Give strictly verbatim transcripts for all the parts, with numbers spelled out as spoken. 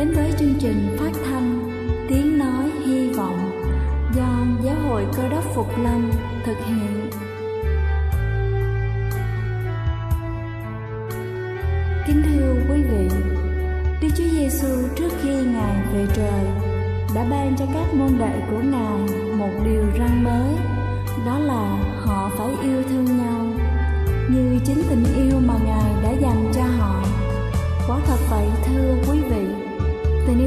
đến với chương trình phát thanh Tiếng Nói Hy Vọng do Giáo hội Cơ đốc Phục Lâm thực hiện. Kính thưa quý vị, Đức Chúa Giêsu trước khi Ngài về trời đã ban cho các môn đệ của Ngài một điều răn mới, đó là họ phải yêu thương nhau như chính tình yêu mà Ngài đã dành cho họ. Quả thật vậy thưa quý vị, tình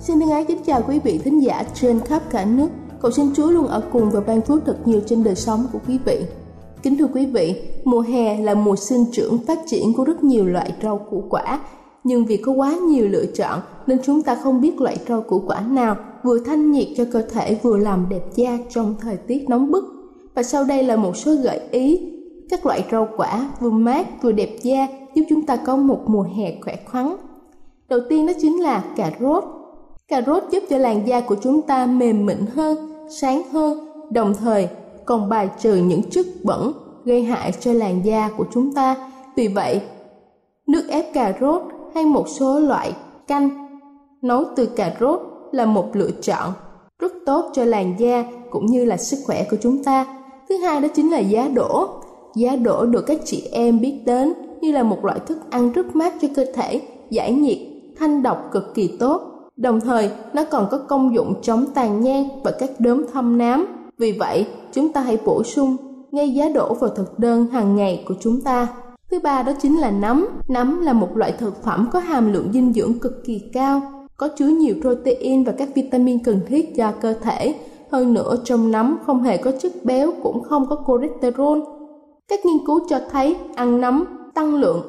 Xin thân ái kính chào quý vị thính giả trên khắp cả nước. Cầu xin Chúa luôn ở cùng và ban phước thật nhiều trên đời sống của quý vị. Kính thưa quý vị, mùa hè là mùa sinh trưởng phát triển của rất nhiều loại rau củ quả. Nhưng vì có quá nhiều lựa chọn nên chúng ta không biết loại rau củ quả nào vừa thanh nhiệt cho cơ thể vừa làm đẹp da trong thời tiết nóng bức. Và sau đây là một số gợi ý các loại rau quả vừa mát vừa đẹp da giúp chúng ta có một mùa hè khỏe khoắn. Đầu tiên đó chính là cà rốt. Cà rốt giúp cho làn da của chúng ta mềm mịn hơn, sáng hơn, đồng thời còn bài trừ những chất bẩn gây hại cho làn da của chúng ta. Vì vậy, nước ép cà rốt hay một số loại canh nấu từ cà rốt là một lựa chọn rất tốt cho làn da cũng như là sức khỏe của chúng ta. Thứ hai đó chính là giá đỗ. Giá đỗ được các chị em biết đến như là một loại thức ăn rất mát cho cơ thể, giải nhiệt, thanh độc cực kỳ tốt. Đồng thời, nó còn có công dụng chống tàn nhang và các đốm thâm nám. Vì vậy, chúng ta hãy bổ sung ngay giá đỗ vào thực đơn hàng ngày của chúng ta. Thứ ba đó chính là nấm. Nấm là một loại thực phẩm có hàm lượng dinh dưỡng cực kỳ cao, có chứa nhiều protein và các vitamin cần thiết cho cơ thể. Hơn nữa, trong nấm không hề có chất béo, cũng không có cholesterol. Các nghiên cứu cho thấy ăn nấm tăng lượng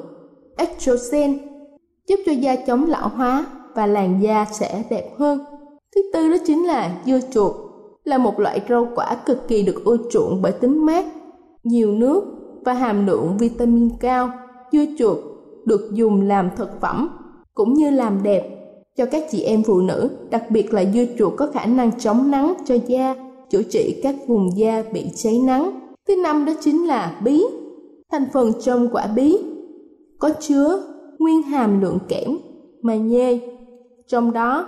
estrogen, giúp cho da chống lão hóa và làn da sẽ đẹp hơn. Thứ tư đó chính là dưa chuột, là một loại rau quả cực kỳ được ưa chuộng bởi tính mát, nhiều nước và hàm lượng vitamin cao. Dưa chuột được dùng làm thực phẩm cũng như làm đẹp cho các chị em phụ nữ, đặc biệt là dưa chuột có khả năng chống nắng cho da, chữa trị các vùng da bị cháy nắng. Thứ năm đó chính là bí. Thành phần trong quả bí có chứa nguyên hàm lượng kẽm, magie. Trong đó,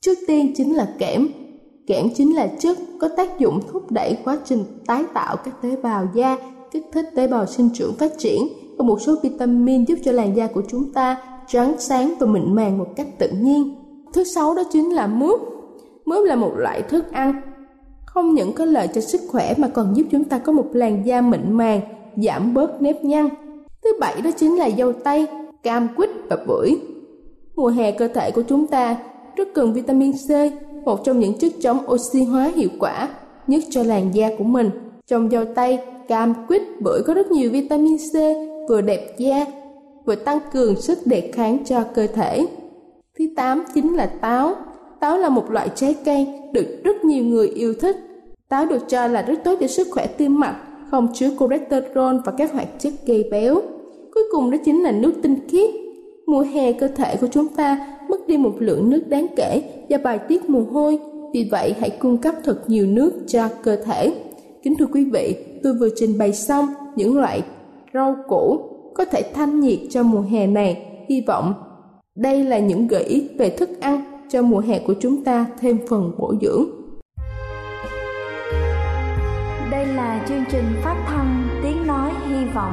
trước tiên chính là kẽm. Kẽm chính là chất có tác dụng thúc đẩy quá trình tái tạo các tế bào da, kích thích tế bào sinh trưởng phát triển, và một số vitamin giúp cho làn da của chúng ta trắng sáng và mịn màng một cách tự nhiên. Thứ sáu đó chính là mướp. Mướp là một loại thức ăn không những có lợi cho sức khỏe mà còn giúp chúng ta có một làn da mịn màng, giảm bớt nếp nhăn. Thứ bảy đó chính là dâu tây, cam quýt và bưởi. Mùa hè cơ thể của chúng ta rất cần vitamin C, một trong những chất chống oxy hóa hiệu quả nhất cho làn da của mình. Trong dâu tây, cam, quýt, bưởi có rất nhiều vitamin C, vừa đẹp da, vừa tăng cường sức đề kháng cho cơ thể. Thứ tám chính là táo. Táo là một loại trái cây được rất nhiều người yêu thích. Táo được cho là rất tốt cho sức khỏe tim mạch, không chứa cholesterol và các hoạt chất gây béo. Cuối cùng đó chính là nước tinh khiết. Mùa hè cơ thể của chúng ta mất đi một lượng nước đáng kể do bài tiết mồ hôi, vì vậy hãy cung cấp thật nhiều nước cho cơ thể. Kính thưa quý vị, tôi vừa trình bày xong những loại rau củ có thể thanh nhiệt cho mùa hè này. Hy vọng đây là những gợi ý về thức ăn cho mùa hè của chúng ta thêm phần bổ dưỡng. là chương trình phát thanh Tiếng Nói Hy Vọng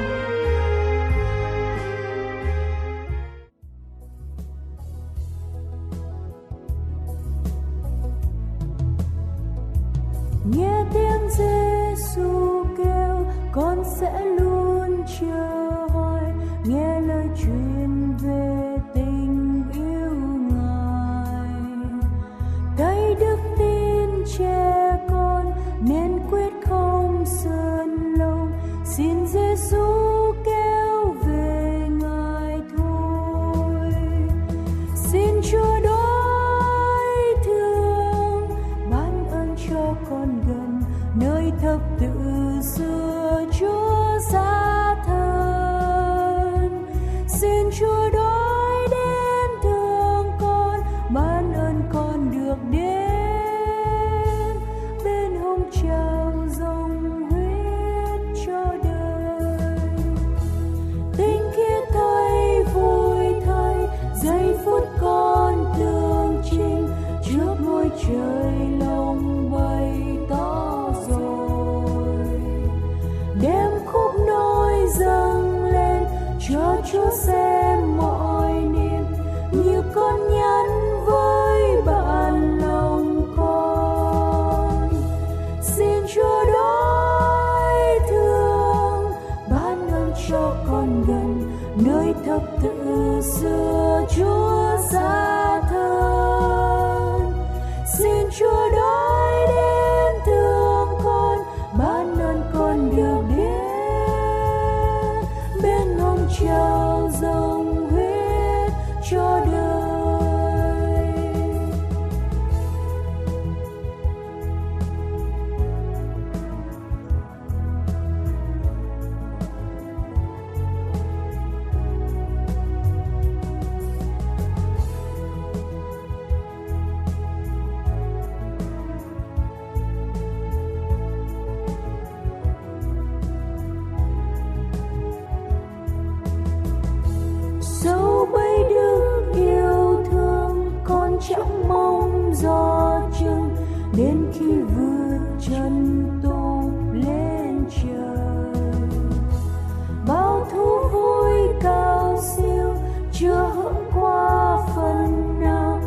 Nghe tiếng Giêsu kêu, con sẽ luôn chờ hỏi, nghe lời truyền về tình yêu Ngài. Thấy đức tin che con nên quyết không sờn lòng, xin Giêsu kêu về Ngài thôi. Xin Chúa đó thật từ xưa Chúa ra thân, xin Chúa đói đến thương con, ban ơn con được đến bên hồng trào dòng huyết cho đời. Tinh khiết Thầy, vui Thầy, giây phút con tương trình trước ngôi trời lòng bày tỏ. Dâng lên cho Chúa xem mọi niềm như con nhân với bạn lòng con, xin Chúa đói thương ban ơn cho con gần nơi thập tự xưa Chúa ra thân, xin Chúa đói đến thương con, ban ơn con được đến trao dòng huyết cho đời. Dẫu bấy đức yêu thương, con chẳng mong do chừng đến khi vượt chân tu lên trời. Bao thú vui cao siêu chưa hưởng qua phần nào,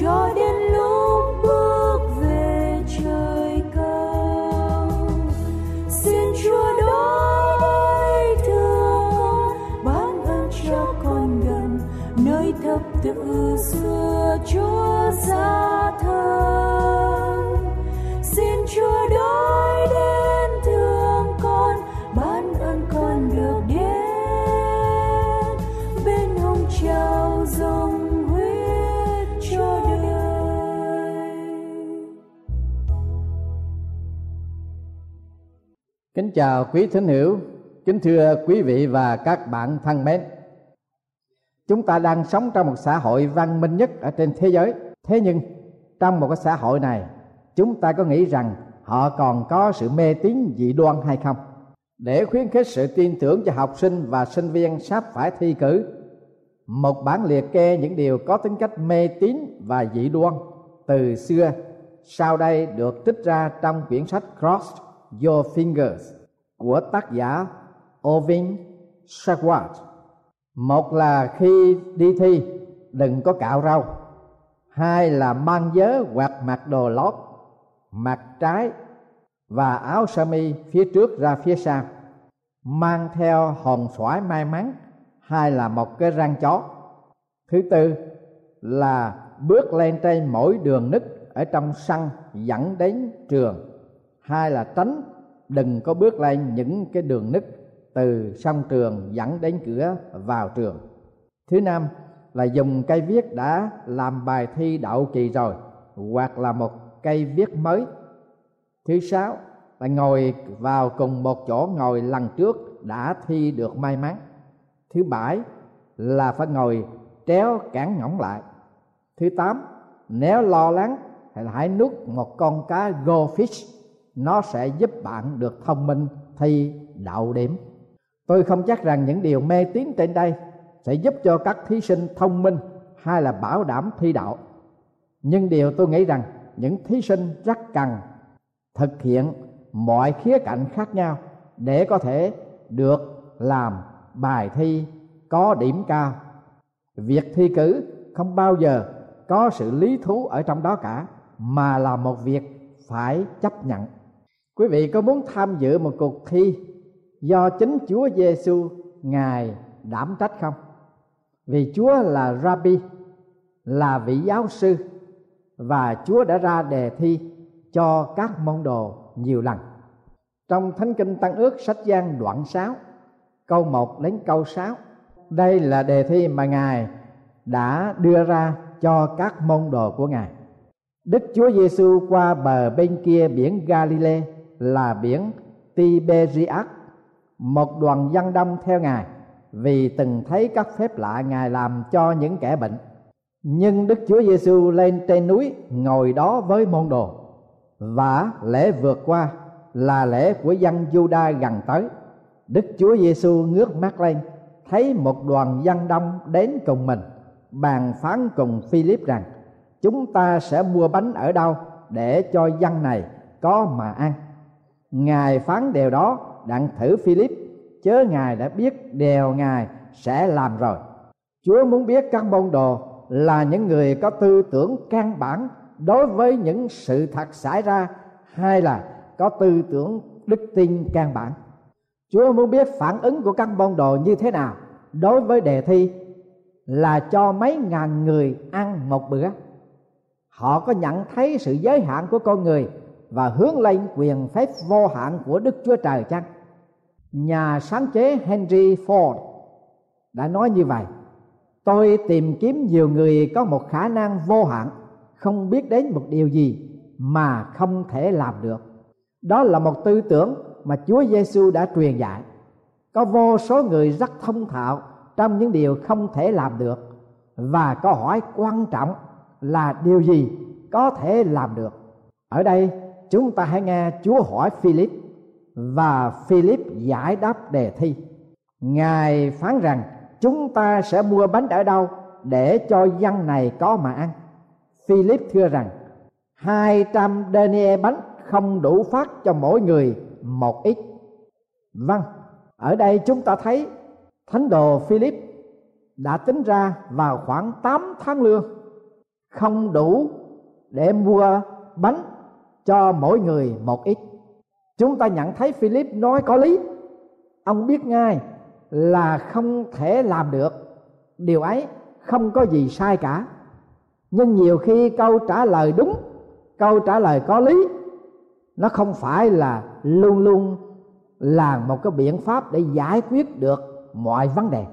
cho đến lúc bước về trời cao. Xin Chúa đó thập tự xưa Chúa ra thân, xin Chúa đói đến thương con, ban ơn con được đến bên hồng trào dòng huyết cho đời. Kính chào quý thính hữu, kính thưa quý vị và các bạn thân mến. Chúng ta đang sống trong một xã hội văn minh nhất ở trên thế giới. Thế nhưng trong một cái xã hội này, chúng ta có nghĩ rằng họ còn có sự mê tín dị đoan hay không? Để khuyến khích sự tin tưởng cho học sinh và sinh viên sắp phải thi cử, một bản liệt kê những điều có tính cách mê tín và dị đoan từ xưa sau đây được trích ra trong quyển sách Cross Your Fingers của tác giả Ovin Shawat. Một là khi đi thi đừng có cạo râu. Hai là mang vớ hoặc mặc đồ lót, mặt trái và áo sơ mi phía trước ra phía sau, mang theo hòn xoải may mắn hay là một cái răng chó. Thứ tư là bước lên trên mỗi đường nứt ở trong sân dẫn đến trường, hay là tránh đừng có bước lên những cái đường nứt từ song trường dẫn đến cửa vào trường. Thứ năm là dùng cây viết đã làm bài thi đậu kỳ rồi hoặc là một cây viết mới. Thứ sáu là ngồi vào cùng một chỗ ngồi lần trước đã thi được may mắn. Thứ bảy là phải ngồi tréo cản ngõng lại. Thứ tám, nếu lo lắng thì hãy nuốt một con cá goldfish, nó sẽ giúp bạn được thông minh thi đậu điểm. Tôi không chắc rằng những điều mê tín trên đây sẽ giúp cho các thí sinh thông minh hay là bảo đảm thi đậu. Nhưng điều tôi nghĩ rằng những thí sinh rất cần thực hiện mọi khía cạnh khác nhau để có thể được làm bài thi có điểm cao. Việc thi cử không bao giờ có sự lý thú ở trong đó cả, mà là một việc phải chấp nhận. Quý vị có muốn tham dự một cuộc thi do chính Chúa Giêsu Ngài đảm trách không? Vì Chúa là Rabbi, là vị giáo sư, và Chúa đã ra đề thi cho các môn đồ nhiều lần. Trong Thánh Kinh Tân Ước sách Giăng đoạn sáu câu một đến câu sáu, đây là đề thi mà Ngài đã đưa ra cho các môn đồ của Ngài. Đức Chúa Giêsu qua bờ bên kia biển Galilê là biển Tiberias. Một đoàn dân đông theo Ngài vì từng thấy các phép lạ Ngài làm cho những kẻ bệnh. Nhưng Đức Chúa Giêsu lên trên núi ngồi đó với môn đồ, và lễ vượt qua là lễ của dân Giu-đa gần tới. Đức Chúa Giêsu ngước mắt lên, thấy một đoàn dân đông đến cùng mình, bàn phán cùng Philip rằng: chúng ta sẽ mua bánh ở đâu để cho dân này có mà ăn? Ngài phán điều đó đặng thử Philip, chớ Ngài đã biết điều Ngài sẽ làm rồi. Chúa muốn biết các môn đồ là những người có tư tưởng căn bản đối với những sự thật xảy ra, hay là có tư tưởng đức tin căn bản. Chúa muốn biết phản ứng của các môn đồ như thế nào đối với đề thi là cho mấy ngàn người ăn một bữa. Họ có nhận thấy sự giới hạn của con người và hướng lên quyền phép vô hạn của Đức Chúa Trời chăng? Nhà sáng chế Henry Ford đã nói như vậy: tôi tìm kiếm nhiều người có một khả năng vô hạn, không biết đến một điều gì mà không thể làm được. Đó là một tư tưởng mà Chúa Giêsu đã truyền dạy. Có vô số người rất thông thạo trong những điều không thể làm được, và câu hỏi quan trọng là điều gì có thể làm được. Ở đây chúng ta hãy nghe Chúa hỏi Philip, và Philip giải đáp đề thi. Ngài phán rằng: chúng ta sẽ mua bánh ở đâu để cho dân này có mà ăn? Philip thưa rằng: hai trăm denier bánh không đủ phát cho mỗi người một ít. Vâng, ở đây chúng ta thấy thánh đồ Philip đã tính ra vào khoảng tám tháng lương không đủ để mua bánh cho mỗi người một ít. Chúng ta nhận thấy Philip nói có lý. Ông biết ngay là không thể làm được, điều ấy không có gì sai cả. Nhưng nhiều khi câu trả lời đúng, câu trả lời có lý, nó không phải là luôn luôn là một cái biện pháp để giải quyết được mọi vấn đề.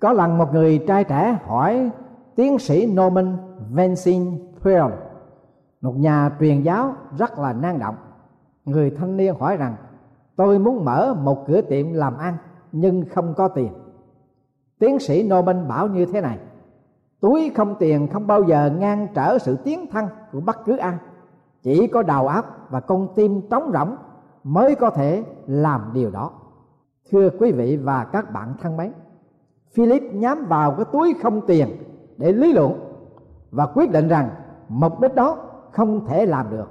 Có lần một người trai trẻ hỏi tiến sĩ Norman Vincent Peale, một nhà truyền giáo rất là năng động. Người thanh niên hỏi rằng: tôi muốn mở một cửa tiệm làm ăn nhưng không có tiền. Tiến sĩ Norman bảo như thế này: túi không tiền không bao giờ ngăn trở sự tiến thân của bất cứ ai. Chỉ có đầu óc và con tim trống rỗng mới có thể làm điều đó. Thưa quý vị và các bạn thân mến, Philip nhắm vào cái túi không tiền để lý luận và quyết định rằng mục đích đó không thể làm được.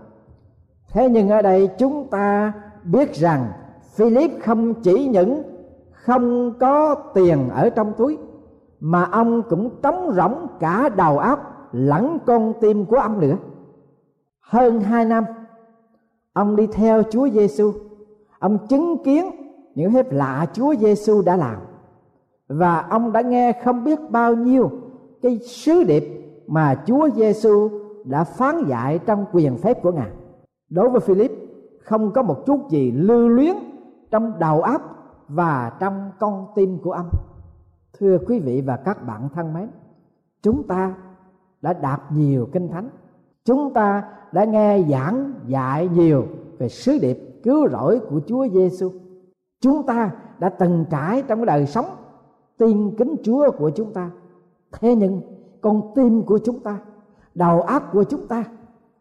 Thế nhưng ở đây chúng ta biết rằng Philip không chỉ những không có tiền ở trong túi, mà ông cũng trống rỗng cả đầu óc lẫn con tim của ông nữa. Hơn hai năm ông đi theo Chúa Giêsu, ông chứng kiến những phép lạ Chúa Giêsu đã làm, và ông đã nghe không biết bao nhiêu cái sứ điệp mà Chúa Giêsu đã phán dạy trong quyền phép của Ngài. Đối với Philip, không có một chút gì lưu luyến trong đầu óc và trong con tim của ông. Thưa quý vị và các bạn thân mến, chúng ta đã đọc nhiều kinh thánh, chúng ta đã nghe giảng dạy nhiều về sứ điệp cứu rỗi của Chúa Giêsu. Chúng ta đã từng trải trong cái đời sống tin kính Chúa của chúng ta. Thế nhưng con tim của chúng ta, đầu óc của chúng ta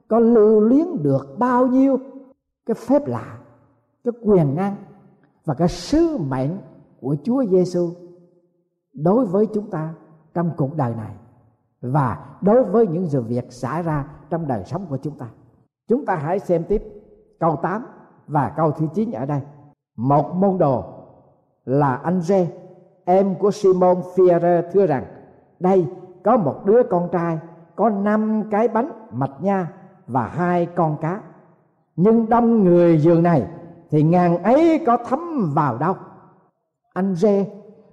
có lưu luyến được bao nhiêu cái phép lạ, cái quyền năng và cái sứ mệnh của Chúa Giêsu đối với chúng ta trong cuộc đời này và đối với những sự việc xảy ra trong đời sống của chúng ta. Chúng ta hãy xem tiếp câu tám và câu thứ chín ở đây. Một môn đồ là Ange, em của Simon Phi-e-rơ thưa rằng: đây có một đứa con trai có năm cái bánh mạch nha và hai con cá, nhưng đông người giường này thì ngàn ấy có thấm vào đâu. Ange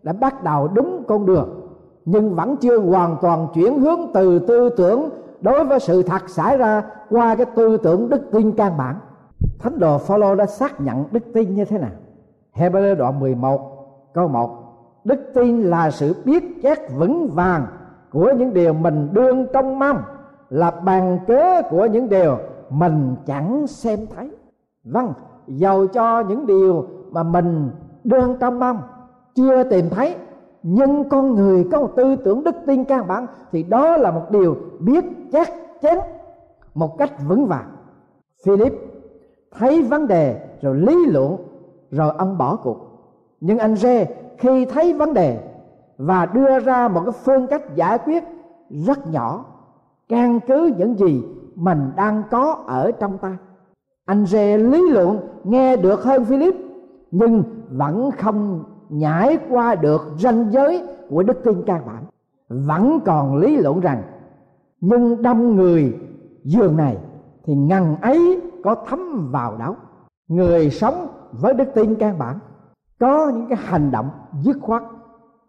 đã bắt đầu đúng con đường nhưng vẫn chưa hoàn toàn chuyển hướng từ tư tưởng đối với sự thật xảy ra qua cái tư tưởng đức tin căn bản. Thánh đồ Phao-lô đã xác nhận đức tin như thế nào? Hebrew đoạn mười một câu một: đức tin là sự biết chắc vững vàng của những điều mình đương trông mong, là bàn cớ của những điều mình chẳng xem thấy. Vâng, dầu cho những điều mà mình đương trông mong chưa tìm thấy, nhưng con người có một tư tưởng đức tin căn bản thì đó là một điều biết chắc chắn một cách vững vàng. Philip thấy vấn đề rồi lý luận, rồi ông bỏ cuộc. Nhưng Ange khi thấy vấn đề và đưa ra một cái phương cách giải quyết rất nhỏ, căn cứ những gì mình đang có ở trong ta. Ange lý luận nghe được hơn Philip, nhưng vẫn không nhảy qua được ranh giới của đức tin căn bản, vẫn còn lý luận rằng: nhưng đông người giường này thì ngần ấy có thấm vào đâu. Người sống với đức tin căn bản có những cái hành động dứt khoát.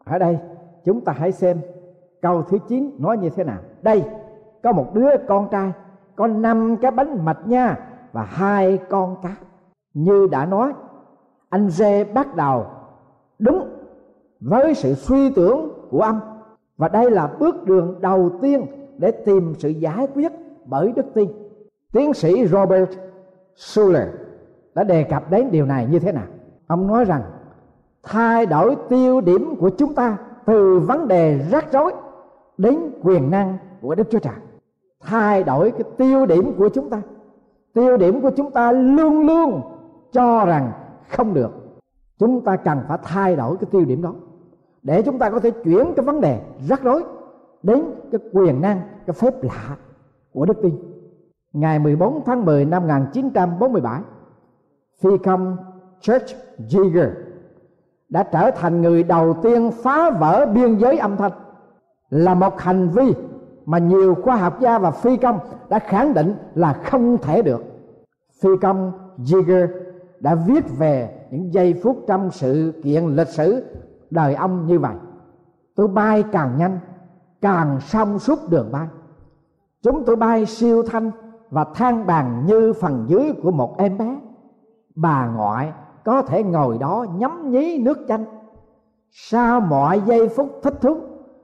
Ở đây chúng ta hãy xem câu thứ chín nói như thế nào. Đây có một đứa con trai có năm cái bánh mạch nha và hai con cá. Như đã nói, anh Rê bắt đầu đúng với sự suy tưởng của ông, và đây là bước đường đầu tiên để tìm sự giải quyết bởi đức tin. Tiến sĩ Robert Schuller đã đề cập đến điều này như thế nào? Ông nói rằng thay đổi tiêu điểm của chúng ta từ vấn đề rắc rối đến quyền năng của Đức Chúa Trời. Thay đổi cái tiêu điểm của chúng ta. Tiêu điểm của chúng ta luôn luôn cho rằng không được. Chúng ta cần phải thay đổi cái tiêu điểm đó để chúng ta có thể chuyển cái vấn đề rắc rối đến cái quyền năng, cái phép lạ của đức tin. Ngày mười bốn tháng mười năm một nghìn chín trăm bốn mươi bảy, phi công Chuck Yeager đã trở thành người đầu tiên phá vỡ biên giới âm thanh, là một hành vi mà nhiều khoa học gia và phi công đã khẳng định là không thể được. Phi công Yeager đã viết về những giây phút trong sự kiện lịch sử đời ông như vậy: tôi bay càng nhanh càng xong suốt đường bay, chúng tôi bay siêu thanh và than bàn như phần dưới của một em bé. Bà ngoại có thể ngồi đó nhấm nhí nước chanh. Sau mọi giây phút thích thú,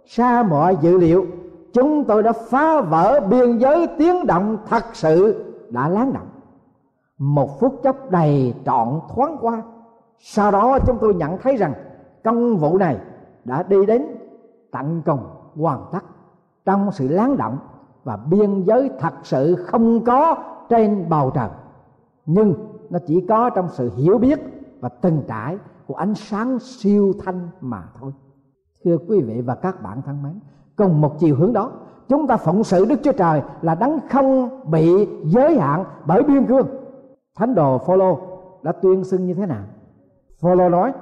sau mọi dự liệu, chúng tôi đã phá vỡ biên giới tiếng động thật sự đã lắng động. Một phút chốc đầy trọn thoáng qua. Sau đó chúng tôi nhận thấy rằng công vụ này đã đi đến tận cùng hoàn tất trong sự lắng động và biên giới thật sự không có trên bầu trời, nhưng nó chỉ có trong sự hiểu biết và từng trải của ánh sáng siêu thanh mà thôi. Thưa quý vị và các bạn thân mến, cùng một chiều hướng đó, chúng ta phụng sự Đức Chúa Trời là đấng không bị giới hạn bởi biên cương. Thánh đồ Phao-lô đã tuyên xưng như thế nào? Phao-lô nói: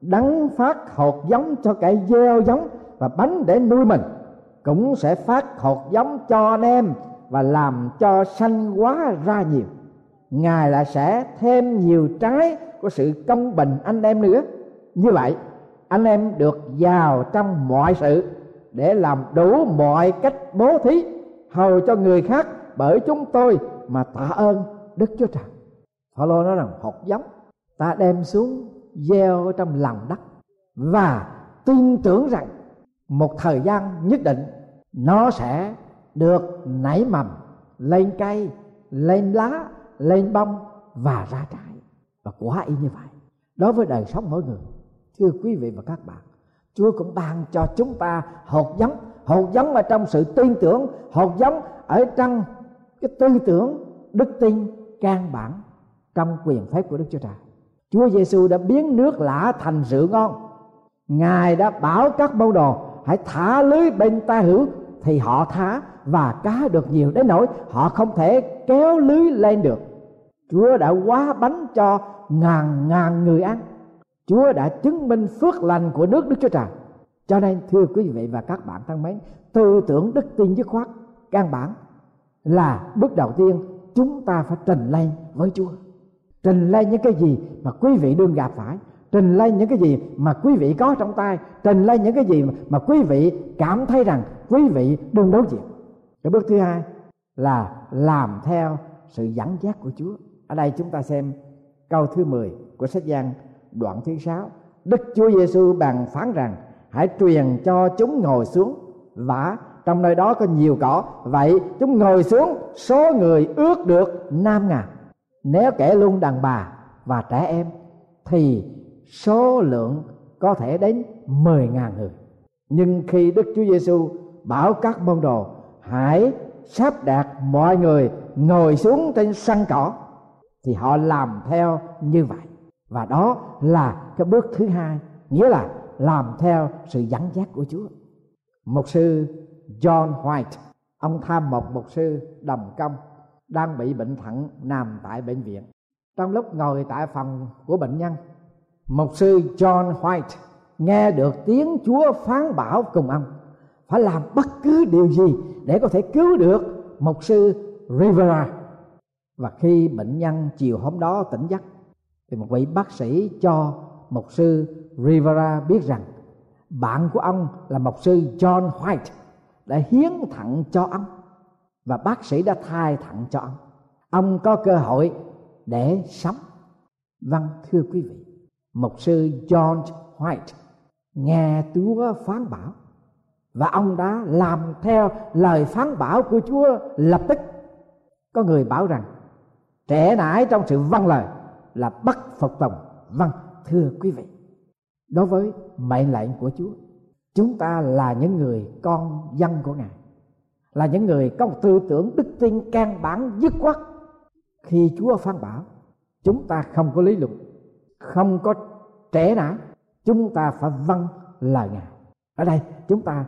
đấng phát hột giống cho kẻ gieo giống và bánh để nuôi mình, cũng sẽ phát hột giống cho anh em và làm cho sanh hóa ra nhiều. Ngài lại sẽ thêm nhiều trái của sự công bình anh em nữa. Như vậy anh em được giàu trong mọi sự để làm đủ mọi cách bố thí, hầu cho người khác bởi chúng tôi mà tạ ơn Đức Chúa Trời. Phao-lô nói rằng hột giống ta đem xuống gieo trong lòng đất và tin tưởng rằng một thời gian nhất định nó sẽ được nảy mầm, lên cây, lên lá, lên bông và ra trái. Và quả y như vậy đối với đời sống mỗi người. Thưa quý vị và các bạn, Chúa cũng ban cho chúng ta hột giống, hột giống ở trong sự tin tưởng, hột giống ở trong cái tư tưởng, đức tin căn bản trong quyền phép của Đức Chúa Trời. Chúa Giêsu đã biến nước lã thành rượu ngon. Ngài đã bảo các môn đồ hãy thả lưới bên tay hữu thì họ thả và cá được nhiều đến nỗi họ không thể kéo lưới lên được. Chúa đã hóa bánh cho ngàn ngàn người ăn. Chúa đã chứng minh phước lành của nước Đức Chúa Trời. Cho nên thưa quý vị và các bạn thân mến, tư tưởng đức tin dứt khoát căn bản là bước đầu tiên chúng ta phải trình lên với Chúa. Trình lên những cái gì mà quý vị đương gặp phải, trình lên những cái gì mà quý vị có trong tay, trình lên những cái gì mà quý vị cảm thấy rằng quý vị đương đối diện. Cái bước thứ hai là làm theo sự dẫn dắt của Chúa. Ở đây chúng ta xem câu thứ mười của sách Giăng đoạn thứ sáu. Đức Chúa Giêsu bàn phán rằng: hãy truyền cho chúng ngồi xuống, vả trong nơi đó có nhiều cỏ, vậy chúng ngồi xuống, số người ước được năm ngàn. Nếu kể luôn đàn bà và trẻ em thì số lượng có thể đến mười ngàn người. Nhưng khi Đức Chúa Giêsu bảo các môn đồ hãy sắp đặt mọi người ngồi xuống trên sân cỏ thì họ làm theo như vậy. Và đó là cái bước thứ hai, nghĩa là làm theo sự dẫn dắt của Chúa. Mục sư John White, ông tham một mục sư đồng công đang bị bệnh thận nằm tại bệnh viện. Trong lúc ngồi tại phòng của bệnh nhân, mục sư John White nghe được tiếng Chúa phán bảo cùng ông phải làm bất cứ điều gì để có thể cứu được mục sư Rivera. Và khi bệnh nhân chiều hôm đó tỉnh giấc thì một vị bác sĩ cho mục sư Rivera biết rằng bạn của ông là mục sư John White đã hiến thận cho ông, và bác sĩ đã thay thận cho ông. Ông có cơ hội để sống. Vâng thưa quý vị, mục sư John White nghe Chúa phán bảo và ông đã làm theo lời phán bảo của Chúa lập tức. Có người bảo rằng trễ nải trong sự vâng lời là bất phục tùng. Vâng thưa quý vị, đối với mệnh lệnh của Chúa, chúng ta là những người con dân của Ngài, là những người có một tư tưởng đức tin căn bản dứt khoát. Khi Chúa phán bảo, chúng ta không có lý luận, không có trễ nải, chúng ta phải vâng lời Ngài. Ở đây chúng ta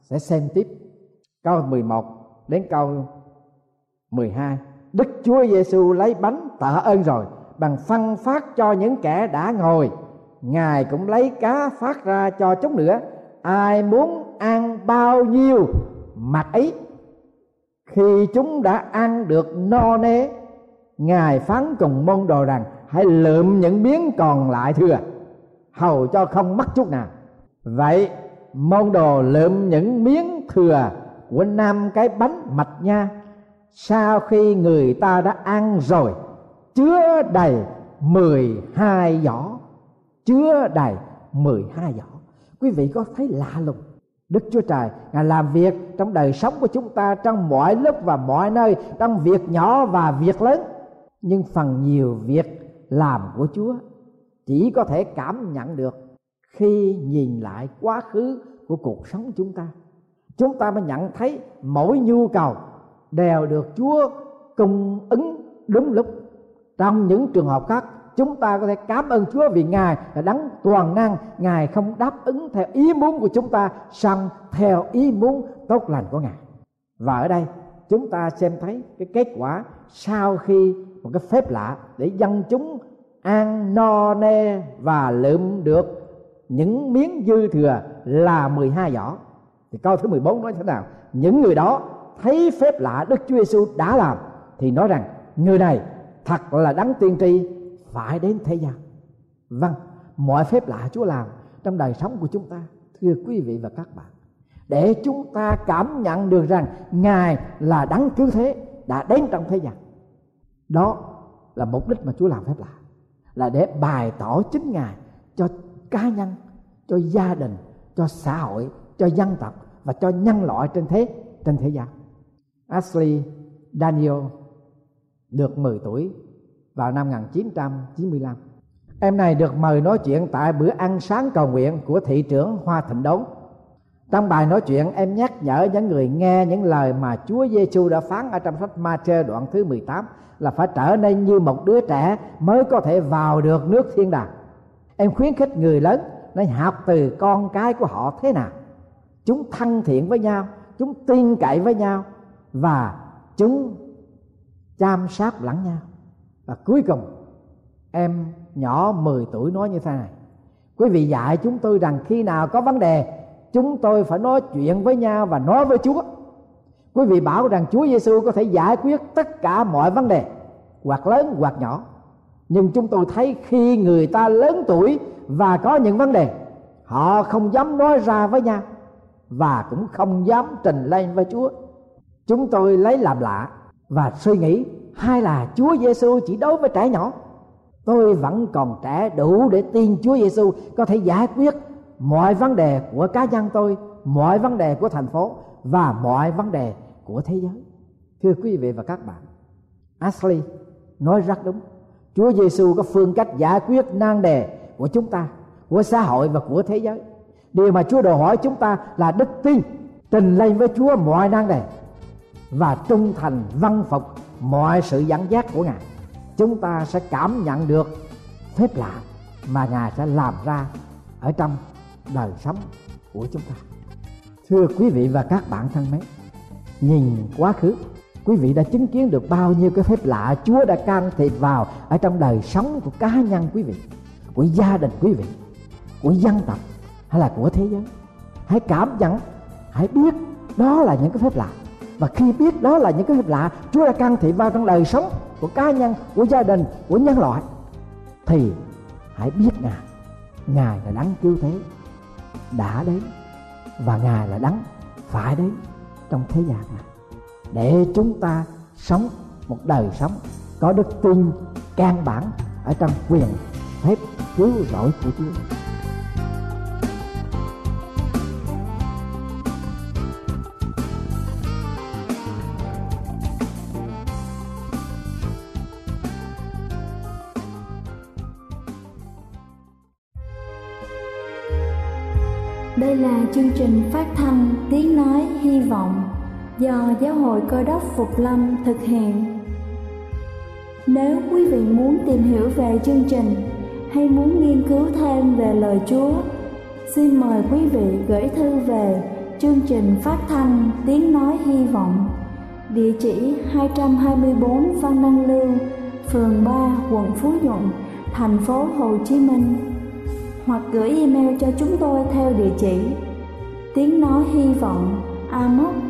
sẽ xem tiếp câu mười một đến câu mười hai. Đức Chúa Giêsu lấy bánh tạ ơn rồi bằng phân phát cho những kẻ đã ngồi. Ngài cũng lấy cá phát ra cho chúng nữa. Ai muốn ăn bao nhiêu mặc ấy. Khi chúng đã ăn được no nê, Ngài phán cùng môn đồ rằng hãy lượm những miếng còn lại thừa, hầu cho không mất chút nào. Vậy môn đồ lượm những miếng thừa của năm cái bánh mạch nha, sau khi người ta đã ăn rồi, chứa đầy mười hai giỏ. Chứa đầy mười hai giỏ. Quý vị có thấy lạ lùng, Đức Chúa Trời Ngài làm việc trong đời sống của chúng ta, trong mọi lúc và mọi nơi, trong việc nhỏ và việc lớn. Nhưng phần nhiều việc làm của Chúa chỉ có thể cảm nhận được khi nhìn lại quá khứ của cuộc sống chúng ta. Chúng ta mới nhận thấy mỗi nhu cầu đều được Chúa cung ứng đúng lúc. Trong những trường hợp khác, chúng ta có thể cảm ơn Chúa vì Ngài là đấng toàn năng. Ngài không đáp ứng theo ý muốn của chúng ta, song theo ý muốn tốt lành của Ngài. Và ở đây chúng ta xem thấy cái kết quả sau khi một cái phép lạ để dân chúng ăn no nê và lượm được những miếng dư thừa là mười hai giỏ. Thì câu thứ mười bốn nói thế nào? Những người đó thấy phép lạ Đức Chúa Giêsu đã làm thì nói rằng người này thật là đấng tiên tri phải đến thế gian. Vâng, mọi phép lạ Chúa làm trong đời sống của chúng ta, thưa quý vị và các bạn, để chúng ta cảm nhận được rằng Ngài là đấng cứu thế đã đến trong thế gian. Đó là mục đích mà Chúa làm phép lạ, là để bày tỏ chính Ngài cho cá nhân, cho gia đình, cho xã hội, cho dân tộc và cho nhân loại trên thế trên thế gian. Ashley Daniel được mười tuổi vào năm một nghìn chín trăm chín mươi lăm. Em này được mời nói chuyện tại bữa ăn sáng cầu nguyện của thị trưởng Hoa Thịnh Đốn. Trong bài nói chuyện, em nhắc nhở những người nghe những lời mà Chúa Giê-xu đã phán ở trong sách Ma-thê đoạn thứ mười tám là phải trở nên như một đứa trẻ mới có thể vào được nước thiên đàng. Em khuyến khích người lớn nên học từ con cái của họ thế nào. Chúng thân thiện với nhau, chúng tin cậy với nhau và chúng chăm sóc lẫn nhau. Và cuối cùng, em nhỏ mười tuổi nói như thế này: quý vị dạy chúng tôi rằng khi nào có vấn đề, chúng tôi phải nói chuyện với nhau và nói với Chúa. Quý vị bảo rằng Chúa Giê-xu có thể giải quyết tất cả mọi vấn đề, hoặc lớn hoặc nhỏ. Nhưng chúng tôi thấy khi người ta lớn tuổi và có những vấn đề, họ không dám nói ra với nhau và cũng không dám trình lên với Chúa. Chúng tôi lấy làm lạ và suy nghĩ, hay là Chúa Giê-xu chỉ đối với trẻ nhỏ? Tôi vẫn còn trẻ đủ để tin Chúa Giê-xu có thể giải quyết mọi vấn đề của cá nhân tôi, mọi vấn đề của thành phố và mọi vấn đề của thế giới. Thưa quý vị và các bạn, Ashley nói rất đúng. Chúa Giê-xu có phương cách giải quyết nan đề của chúng ta, của xã hội và của thế giới. Điều mà Chúa đòi hỏi chúng ta là đức tin, trình lên với Chúa mọi nan đề và trung thành vâng phục mọi sự dẫn dắt của Ngài. Chúng ta sẽ cảm nhận được phép lạ mà Ngài sẽ làm ra ở trong đời sống của chúng ta. Thưa quý vị và các bạn thân mến, nhìn quá khứ, quý vị đã chứng kiến được bao nhiêu cái phép lạ Chúa đã can thiệp vào ở trong đời sống của cá nhân quý vị, của gia đình quý vị, của dân tộc hay là của thế giới. Hãy cảm nhận, hãy biết đó là những cái phép lạ. Và khi biết đó là những cái phép lạ Chúa đã can thiệp vào trong đời sống của cá nhân, của gia đình, của nhân loại, thì hãy biết Ngài, Ngài là đấng cứu thế đã đến và Ngài là đấng phải đến trong thế gian này, để chúng ta sống một đời sống có đức tin căn bản ở trong quyền phép cứu rỗi của Chúa. Đây là chương trình phát thanh Tiếng Nói Hy Vọng do Giáo hội Cơ đốc Phục Lâm thực hiện. Nếu quý vị muốn tìm hiểu về chương trình hay muốn nghiên cứu thêm về lời Chúa, xin mời quý vị gửi thư về chương trình phát thanh Tiếng Nói Hy Vọng, địa chỉ hai trăm hai mươi bốn Phan Đăng Lưu, phường ba, quận Phú Nhuận, thành phố Hồ Chí Minh, hoặc gửi email cho chúng tôi theo địa chỉ tiếng nói hy vọng a còng